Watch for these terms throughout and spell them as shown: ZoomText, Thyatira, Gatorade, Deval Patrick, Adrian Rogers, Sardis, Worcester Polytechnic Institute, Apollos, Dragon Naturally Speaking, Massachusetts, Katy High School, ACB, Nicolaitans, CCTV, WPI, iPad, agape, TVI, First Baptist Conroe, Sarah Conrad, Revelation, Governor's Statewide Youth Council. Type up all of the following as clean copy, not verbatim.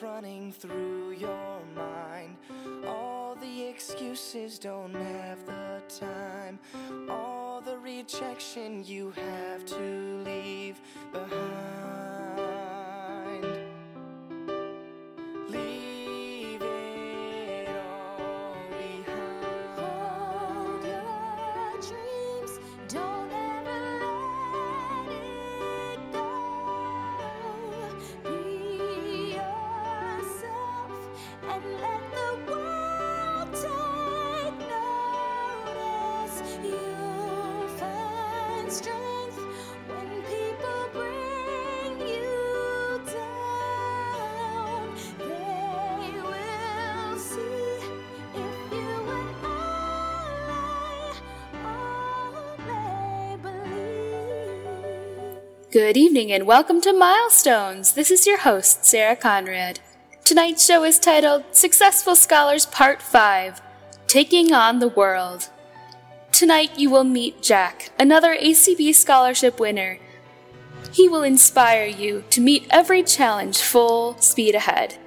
what's running through your mind. All the excuses, don't have the time. All the rejection you have to leave behind. Leave it all behind. Hold your dreams, don't ever let it go. Be yourself and let the world take notice. You'll find strength when people bring you down. They will see if you and I only believe. Good evening and welcome to Milestones. This is your host, Sarah Conrad. Tonight's show is titled Successful Scholars Part 5, Taking on the World. Tonight you will meet Jack, another ACB scholarship winner. He will inspire you to meet every challenge full speed ahead.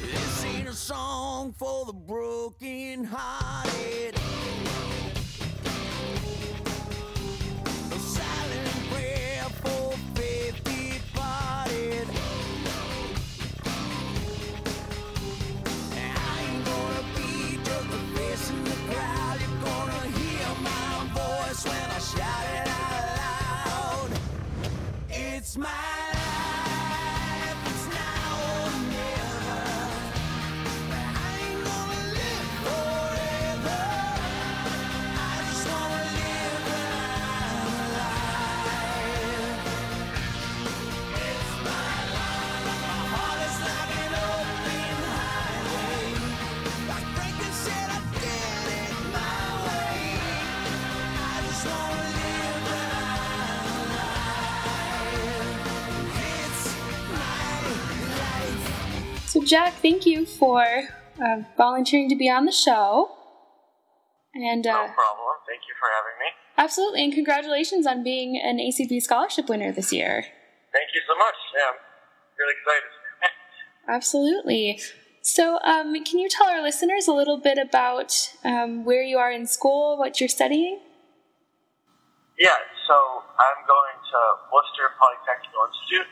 This ain't a song for the broken hearted. A silent prayer for faith departed. I ain't gonna be just a face in the crowd. You're gonna hear my voice when I shout it out loud. It's my life, it's now or never. I ain't gonna live forever. I just wanna live when I'm alive. It's my life, my heart is like an open highway. Like Franklin said, I did it my way. I just wanna live when I'm alive. It's my life. So Jack, thank you for volunteering to be on the show. And No problem. Thank you for having me. absolutely, and congratulations on being an ACB scholarship winner this year. Thank you so much. Yeah, I'm really excited. Absolutely. So can you tell our listeners a little bit about where you are in school, what you're studying? Yeah, so I'm going to Worcester Polytechnic Institute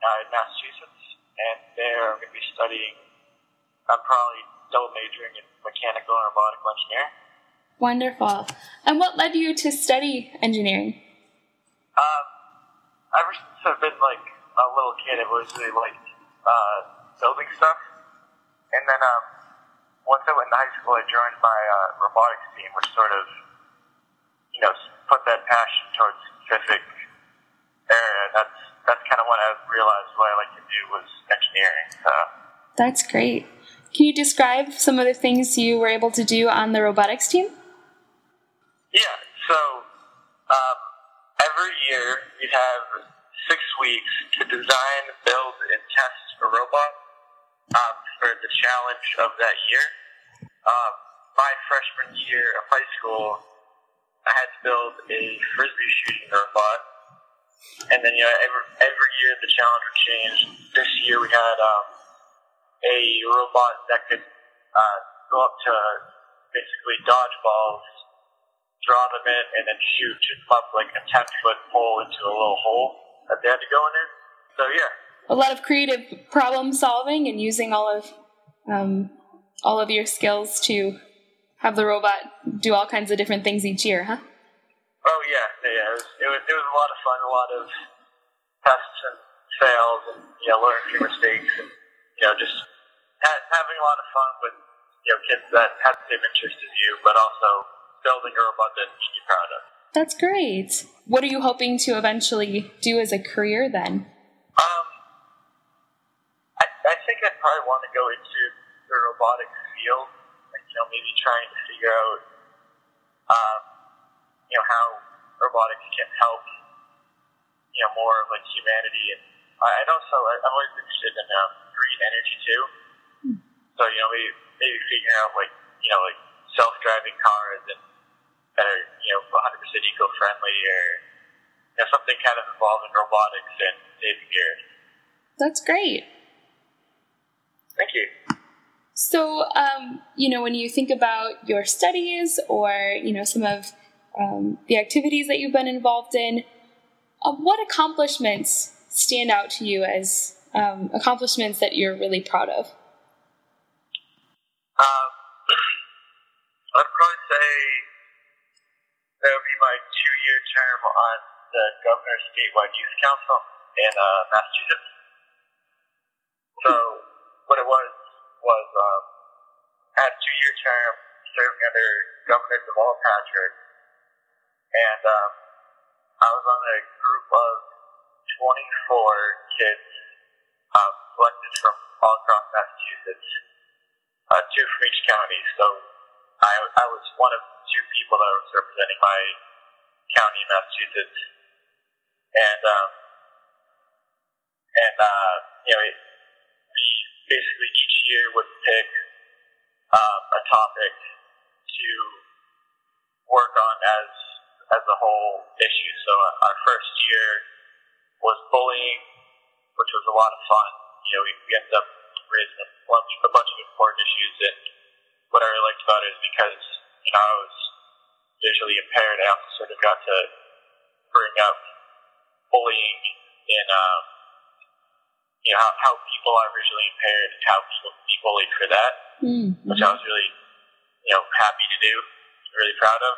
in Massachusetts, and there I'm going to be studying. I'm probably double majoring in mechanical and robotical engineering. Wonderful. And what led you to study engineering? Ever since I've been like a little kid, I've always really liked building stuff. And then once I went to high school, I joined my robotics team, which sort of, you know, put that passion towards a specific area. That's kind of when I realized what I like to do was engineering. So That's great. Can you describe some of the things you were able to do on the robotics team? yeah, so every year we have 6 weeks to design, build, and test a robot for the challenge of that year. My freshman year of high school, I had to build a frisbee shooting robot, and then every year the challenge would change. This year we had a robot that could go up to basically dodge balls, draw them in, and then shoot up like a 10-foot pole into a little hole that they had to go in there. So yeah, a lot of creative problem solving and using all of your skills to have the robot do all kinds of different things each year, huh? Oh yeah. It was a lot of fun, a lot of tests and fails, and learning from mistakes, and just having a lot of fun with kids that have the same interest as you, but also building a robot that you should be proud of. That's great. What are you hoping to eventually do as a career then? I think I'd probably want to go into the robotics field, like maybe trying to figure out how robotics can help more of like humanity, and I'm always interested in green energy too. So maybe figuring out like self-driving cars and that are, 100% eco-friendly or something kind of involving robotics and saving the earth. That's great. Thank you. So, when you think about your studies or, some of the activities that you've been involved in, what accomplishments stand out to you as accomplishments that you're really proud of? I'd probably say that would be my 2-year term on the Governor's Statewide Youth Council in Massachusetts. So what it was I had a 2-year term serving under Governor Deval Patrick, and I was on a group of 24 kids selected from all across Massachusetts, 2 from each county. So I was one of 2 people that was representing my county in Massachusetts, and basically, each year would pick a topic to work on as a whole issue. So our first year was bullying, which was a lot of fun. We ended up raising a bunch of important issues, and what I really liked about it is because I was visually impaired, I also sort of got to bring up bullying in how people are visually impaired and how people can be bullied for that, which I was really, happy to do, really proud of.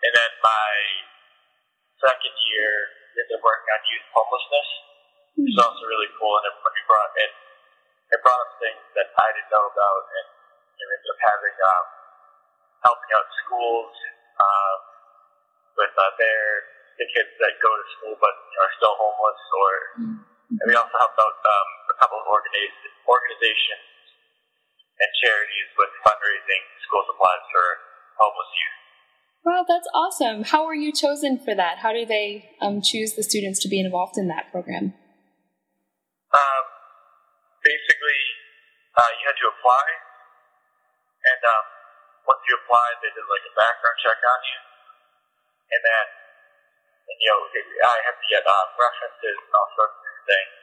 And then my second year, I ended up working on youth homelessness, which is also really cool, and it brought up things that I didn't know about, and ended up having, helping out schools with the kids that go to school but are still homeless, or and we also helped out a couple of organizations and charities with fundraising school supplies for homeless youth. Wow, that's awesome. How were you chosen for that? How do they choose the students to be involved in that program? Basically, you had to apply, and once you applied, they did a background check on you, and then I have to get references and all sorts of things.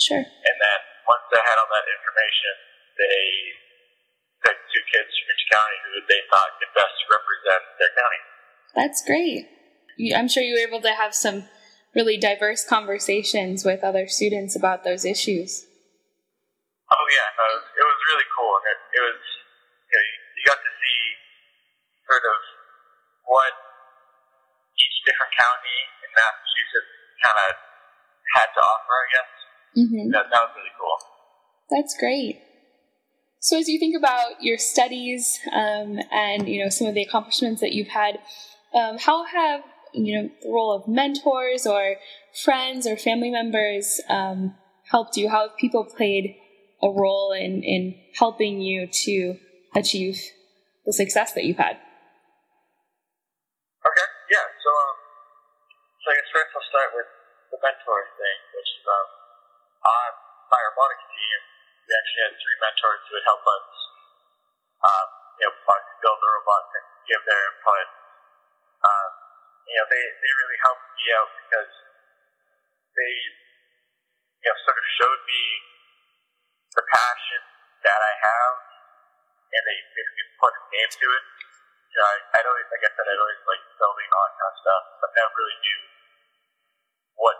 Sure. And then once they had all that information, they picked 2 kids from each county who they thought could best represent their county. That's great. I'm sure you were able to have some really diverse conversations with other students about those issues. Oh, yeah. It was really cool. And it was, you got to see sort of what each different county in Massachusetts kind of had to offer, I guess. Mm-hmm. That was really cool. That's great. So as you think about your studies and, some of the accomplishments that you've had, how have, the role of mentors or friends or family members helped you? How have people played a role in helping you to achieve the success that you've had? Okay, yeah. So I guess first I'll start with the mentor thing, which is on my robotics team, we actually had 3 mentors who would help us build the robot and give their input. They really helped me out because they sort of showed me the passion that I have, and they basically put a name to it. I'd always liked building all that kind of stuff, but never really knew what,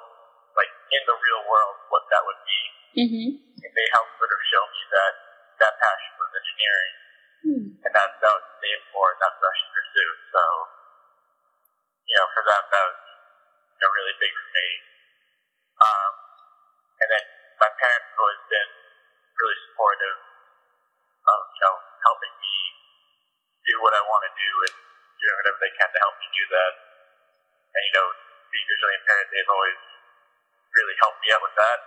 in the real world, what that would be. Mm-hmm. And they helped sort of show me that passion was engineering, and that was named for, and that's what I should pursue. So, for them, that was really big for me. And then my parents have always been really supportive of, helping me do what I want to do and doing whatever they can to help me do that. And, being visually impaired, they've always really helped me out with that.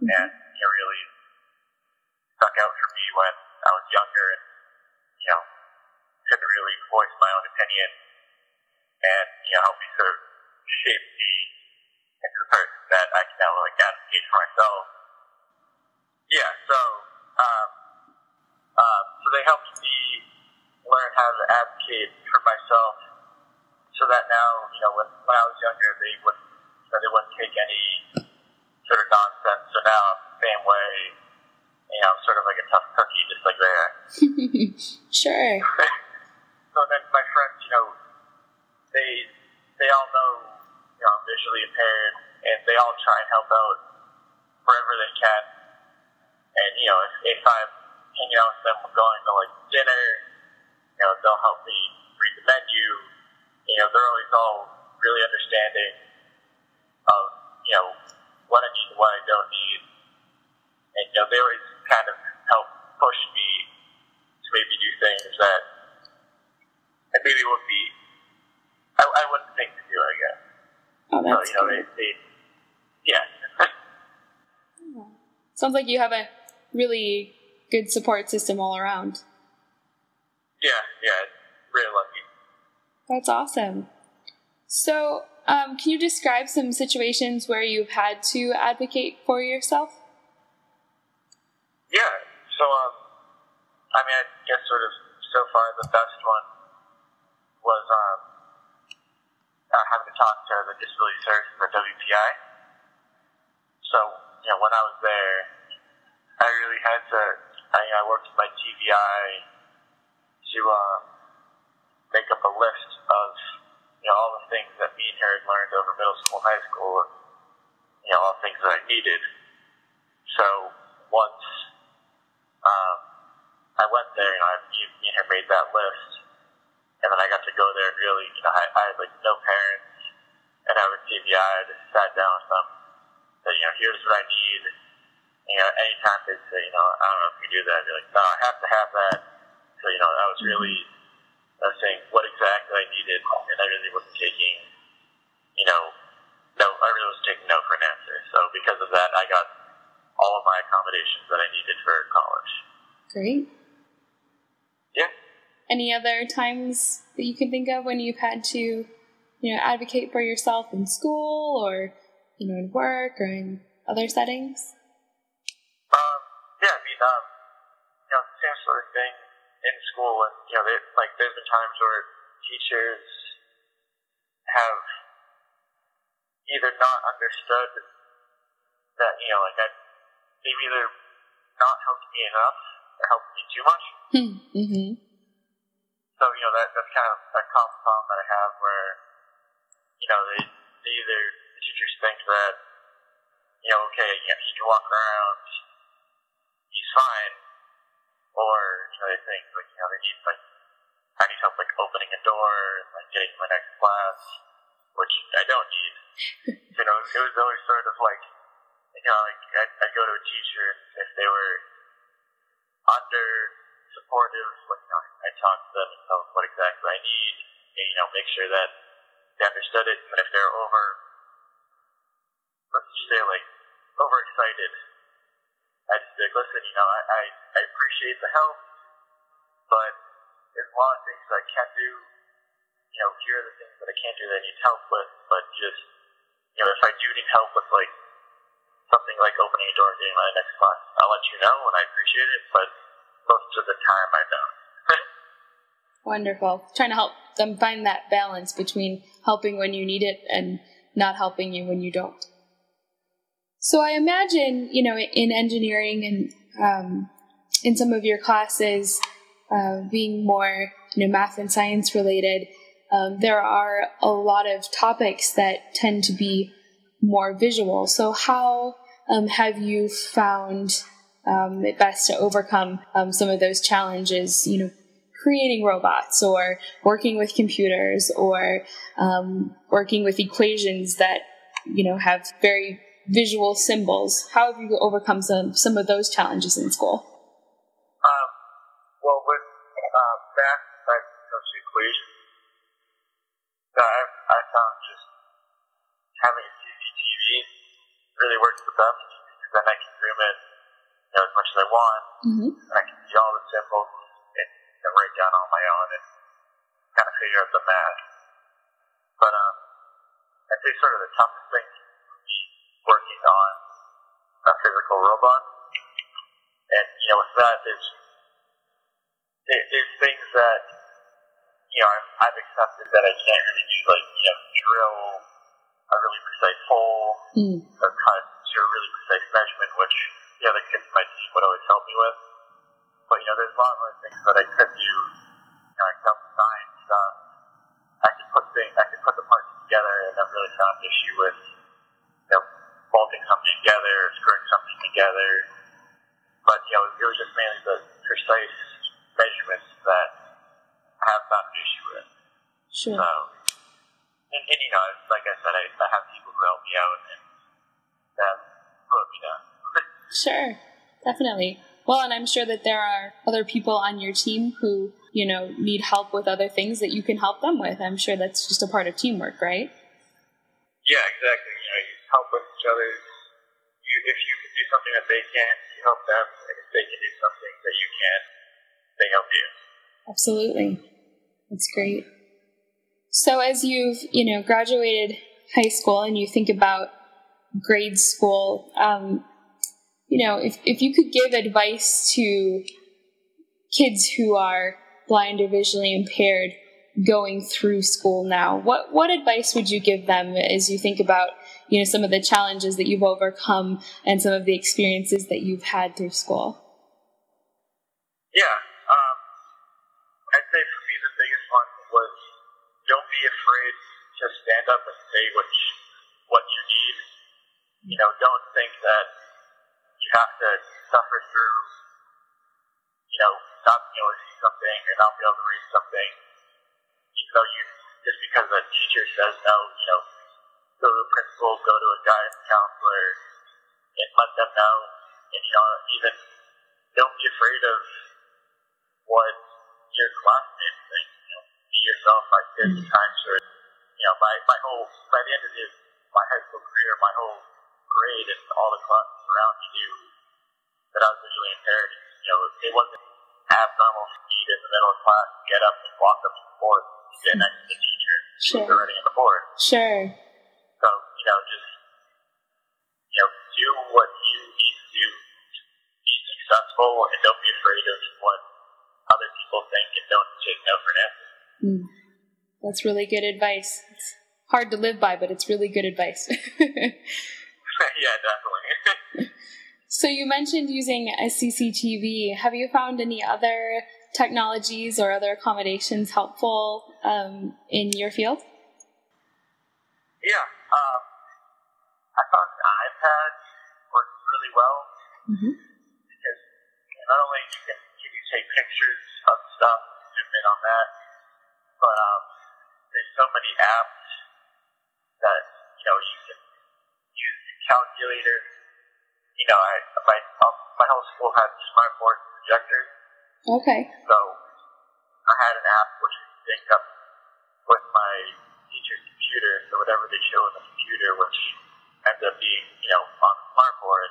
Mm-hmm. And it really stuck out for me when I was younger and, couldn't really voice my own opinion and, helped me sort of shape me into the person that I can now, advocate for myself. Yeah, so they helped me learn how to advocate for myself, so that now, you know, when I was younger, they wouldn't take any sort of nonsense. So now I'm the same way, you know, sort of like a tough cookie, just like they are. Sure. So then my friends, you know, they all know, you know, I'm visually impaired, and they all try and help out wherever they can. And, you know, if I'm hanging out with them, we're going to, like, dinner, you know, they'll help me read the menu. You know, they're always all really understanding of, you know, what I need and what I don't need. And, you know, they always kind of help push me to maybe do things that I maybe would be, I wouldn't think to do, I guess. Oh, that's so, you know, cool. Yeah. Sounds like you have a really good support system all around. Yeah, really lucky. That's awesome. So, can you describe some situations where you've had to advocate for yourself? Yeah, so, I mean, I guess sort of so far the best one was having to talk to the disability services at WPI. So, you know, when I was there, I really had to, you know, I worked with my TVI to make up a list of, you know, all the things that me and her had learned over middle school and high school, and, you know, all the things that I needed. So once I went there, you know, me and her made that list, and then I got to go there and really, you know, I had, like, no parents, and I was TVI, I just sat down with them, said, you know, here's what I need. You know, anytime they'd say, you know, I don't know if you do that, I'd be like, no, I have to have that. So, you know, I was really, I was saying what exactly I needed, and I really wasn't taking, you know, no, I really wasn't taking no for an answer. So because of that, I got all of my accommodations that I needed for college. Great. Yeah. Any other times that you can think of when you've had to, you know, advocate for yourself in school or, you know, in work or in other settings? Yeah, I mean, you know, the same sort of thing in school, and, you know, like, there's been times where teachers have either not understood that, you know, like, they've either not helped me enough or helped me too much. Mm-hmm. So, you know, that's kind of a common problem that I have where, you know, the teachers think that, you know, okay, you know, he can walk around, he's fine, or, you know, they think, like, you know, they need, like, I need help, like, opening a door, like, getting to my next class, which I don't need. You know, it was always sort of like, you know, like, I'd go to a teacher, if they were under-supportive, like, you know, I'd talk to them and tell them what exactly I need, and, you know, make sure that they understood it, and then if they're overexcited, I'd just be like, listen, you know, I appreciate the help, but there's a lot of things that I can do. You know, here are the things that I can't do that I need help with, but just, you know, if I do need help with, like, something like opening a door and getting my next class, I'll let you know, and I appreciate it, but most of the time I don't. Wonderful. Trying to help them find that balance between helping when you need it and not helping you when you don't. So I imagine, you know, in engineering and in some of your classes, being more, you know, math and science related, there are a lot of topics that tend to be more visual. So how have you found it best to overcome some of those challenges, you know, creating robots or working with computers or working with equations that, you know, have very visual symbols? How have you overcome some of those challenges in school? Well, with math and science and those equations, I found just having a CCTV really works the best, because then I can zoom in, you know, as much as I want, and I can see all the symbols and write down on my own and kind of figure out the math. But I'd say sort of the toughest thing working on a physical robot, and, you know, with that, there's things that you know, I've accepted that I can't really do, like, you know, drill a really precise hole or cut to a really precise measurement, which the other kids in my team would always help me with. But, you know, there's a lot of other things that I could do. You know, I could design stuff. I could put the parts together, and I've really found an issue with, you know, bolting something together, screwing something together. But, you know, it was just mainly the precise measurements that I have found an issue with. Sure. So, and you know, like I said, I have people who help me out and that help me out. Sure, definitely. Well, and I'm sure that there are other people on your team who, you know, need help with other things that you can help them with. I'm sure that's just a part of teamwork, right? Yeah, exactly. You know, you help with each other. If you can do something that they can't, you help them. And if they can do something that you can't, they help you. Absolutely. That's great. So as you've, you know, graduated high school and you think about grade school, you know, if you could give advice to kids who are blind or visually impaired going through school now, what advice would you give them as you think about, you know, some of the challenges that you've overcome and some of the experiences that you've had through school? Yeah, I'd say for me the biggest one was don't be afraid to stand up and say what you need. You know, don't think that you have to suffer through, you know, not being able to see something or not being able to read something, even though you, just because a teacher says no, you know, go to a principal, go to a guidance counselor, and let them know. And, you know, even don't be afraid of what your classmates think. You know, be yourself. I did the times where, you know, by the end of my high school career, my whole grade and all the classes around me knew that I was visually impaired. You know, it wasn't abnormal for me to, in the middle of class, get up and walk up to the board and sit next to the teacher. Sure. They're writing on the board. Sure. So, you know, just, you know, do what you need to do to be successful, and don't be afraid of what other people think, and don't take no for an answer. That's really good advice. It's hard to live by, but it's really good advice. Yeah, definitely. So you mentioned using a CCTV. Have you found any other technologies or other accommodations helpful in your field? Yeah. I found an iPad works really well. Mm-hmm. Because not only can you take pictures of stuff, zoom in on that, but there's so many apps that, you know, you can use your calculator. You know, my whole school had smart board projectors. Okay. So I had an app which I sync up with my teacher's computer, so whatever they show on the computer, which ends up being, you know, on the smart board,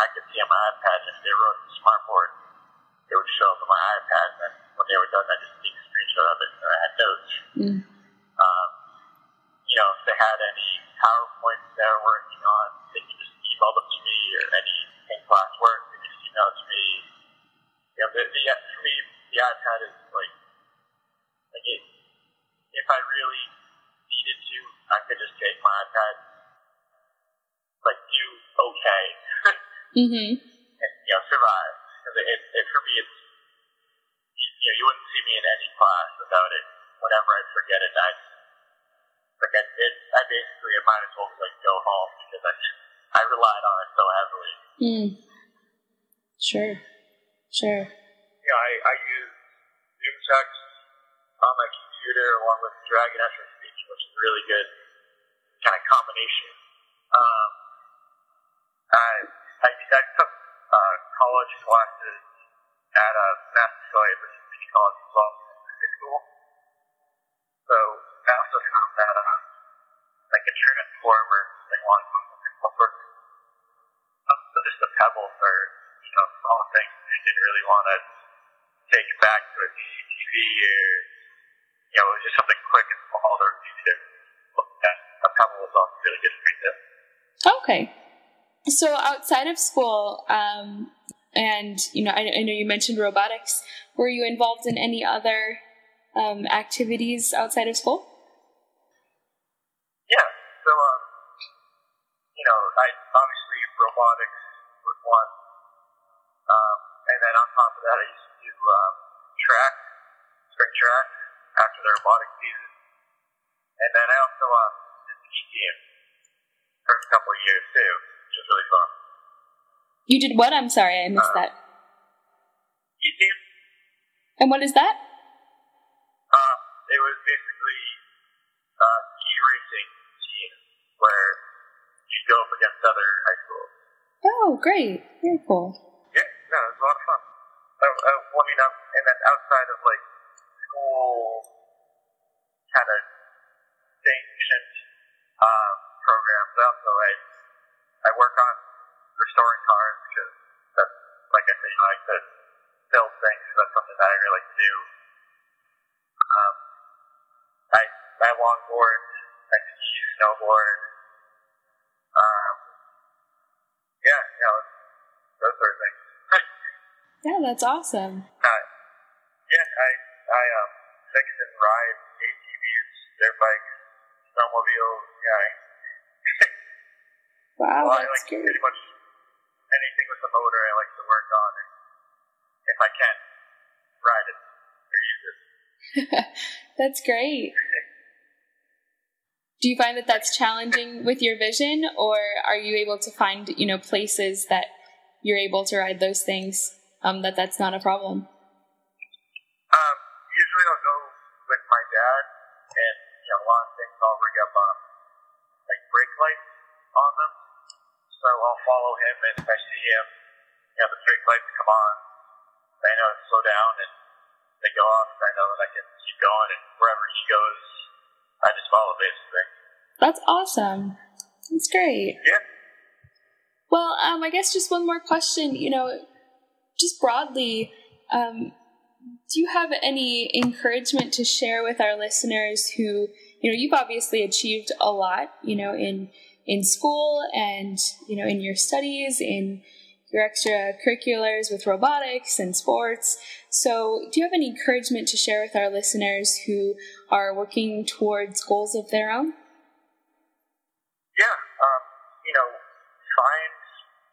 I could see on my iPad, and if they wrote the smart board, it would show up on my iPad, and then when they were done, I just take a screenshot of it, and I had notes. Mm. You know, if they had any PowerPoints they were working on, they could just email them to me, or any in-class work they could just email to me. You know, for me, the iPad is like if I really needed to, I could just take my iPad, like, do okay. Mm-hmm. And, you know, survive. Because for me, it's, you know, you wouldn't see me in any class without it. Whenever I forget it, I basically might as well, like, go home because I relied on it so heavily. Mm. Sure. You know, I use ZoomText on my computer along with Dragon Naturally Speaking, which is a really good kind of combination. I took college classes at a Massachusetts community college as well in high school. So I also found that like a tournament form or something along those lines. So just a pebble for, you know, small things I didn't really want to take back to a CCTV or, you know, it was just something quick and small that was easy to look at. A pebble was also really good for me too. Okay. So outside of school, and, you know, I know you mentioned robotics, were you involved in any other activities outside of school? Yeah. So, obviously robotics was one. And then on top of that, I used to do spring track after the robotics season. And then I also did the geek game for a couple of years too, which was really fun. You did what? I'm sorry, I missed that. Geek game. And what is that? It was basically ski racing team where you go up against other high schools. Oh, great. Very cool. Yeah, no, it was a lot of fun. And then outside of like school kind of sanctioned programs, also I work on restoring cars because that's, like I said, I like to build things, so that's something that I really like to do. I longboard, I ski, snowboard. Those sort of things. Yeah, that's awesome. I fix and ride ATVs, dirt bikes, snowmobiles. Yeah. Wow, that's great. Pretty much anything with a motor, I like to work on. And if I can, ride it or use it. That's great. Do you find that that's challenging with your vision, or are you able to find, places that you're able to ride those things, that's not a problem? Usually I'll go with my dad, and a lot of things I'll rig up on, like brake lights on them, so I'll follow him, and if I see him, the brake lights come on, I know to slow down, and they go off, and I know that I can keep going, and wherever he goes, I just follow basically. That's awesome. That's great. Yeah. Well, I guess just one more question, just broadly, do you have any encouragement to share with our listeners who, you've obviously achieved a lot, in school and, in your studies, in your extracurriculars with robotics and sports. So do you have any encouragement to share with our listeners who are working towards goals of their own? Yeah, find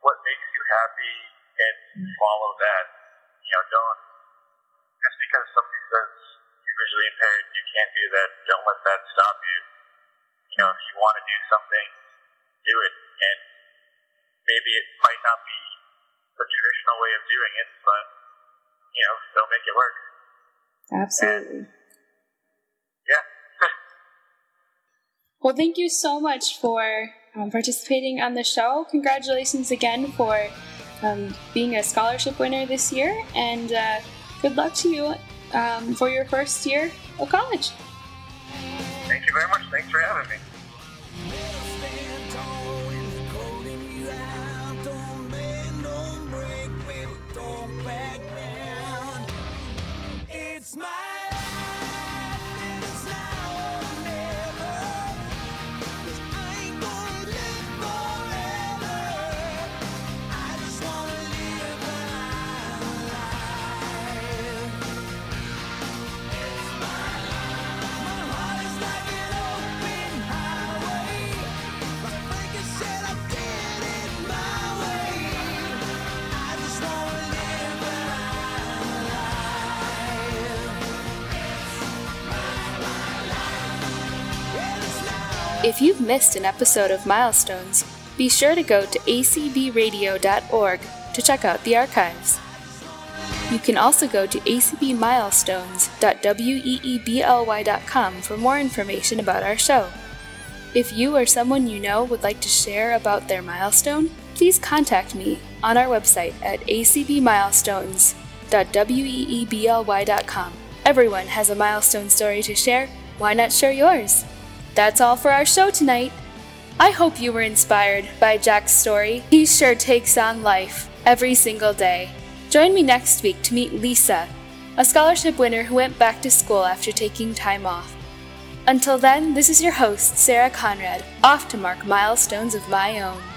what makes you happy and follow that. Don't, just because somebody says you're visually impaired, you can't do that, don't let that stop you. If you want to do something, do it. And maybe it might not be the traditional way of doing it, but, still make it work. Absolutely. And, yeah. Well, thank you so much for participating on the show. Congratulations again for being a scholarship winner this year, and good luck to you for your first year of college. Thank you very much. Thanks for having me. If you've missed an episode of Milestones, be sure to go to acbradio.org to check out the archives. You can also go to acbmilestones.weebly.com for more information about our show. If you or someone you know would like to share about their milestone, please contact me on our website at acbmilestones.weebly.com. Everyone has a milestone story to share. Why not share yours? That's all for our show tonight. I hope you were inspired by Jack's story. He sure takes on life every single day. Join me next week to meet Lisa, a scholarship winner who went back to school after taking time off. Until then, this is your host, Sarah Conrad, off to mark milestones of my own.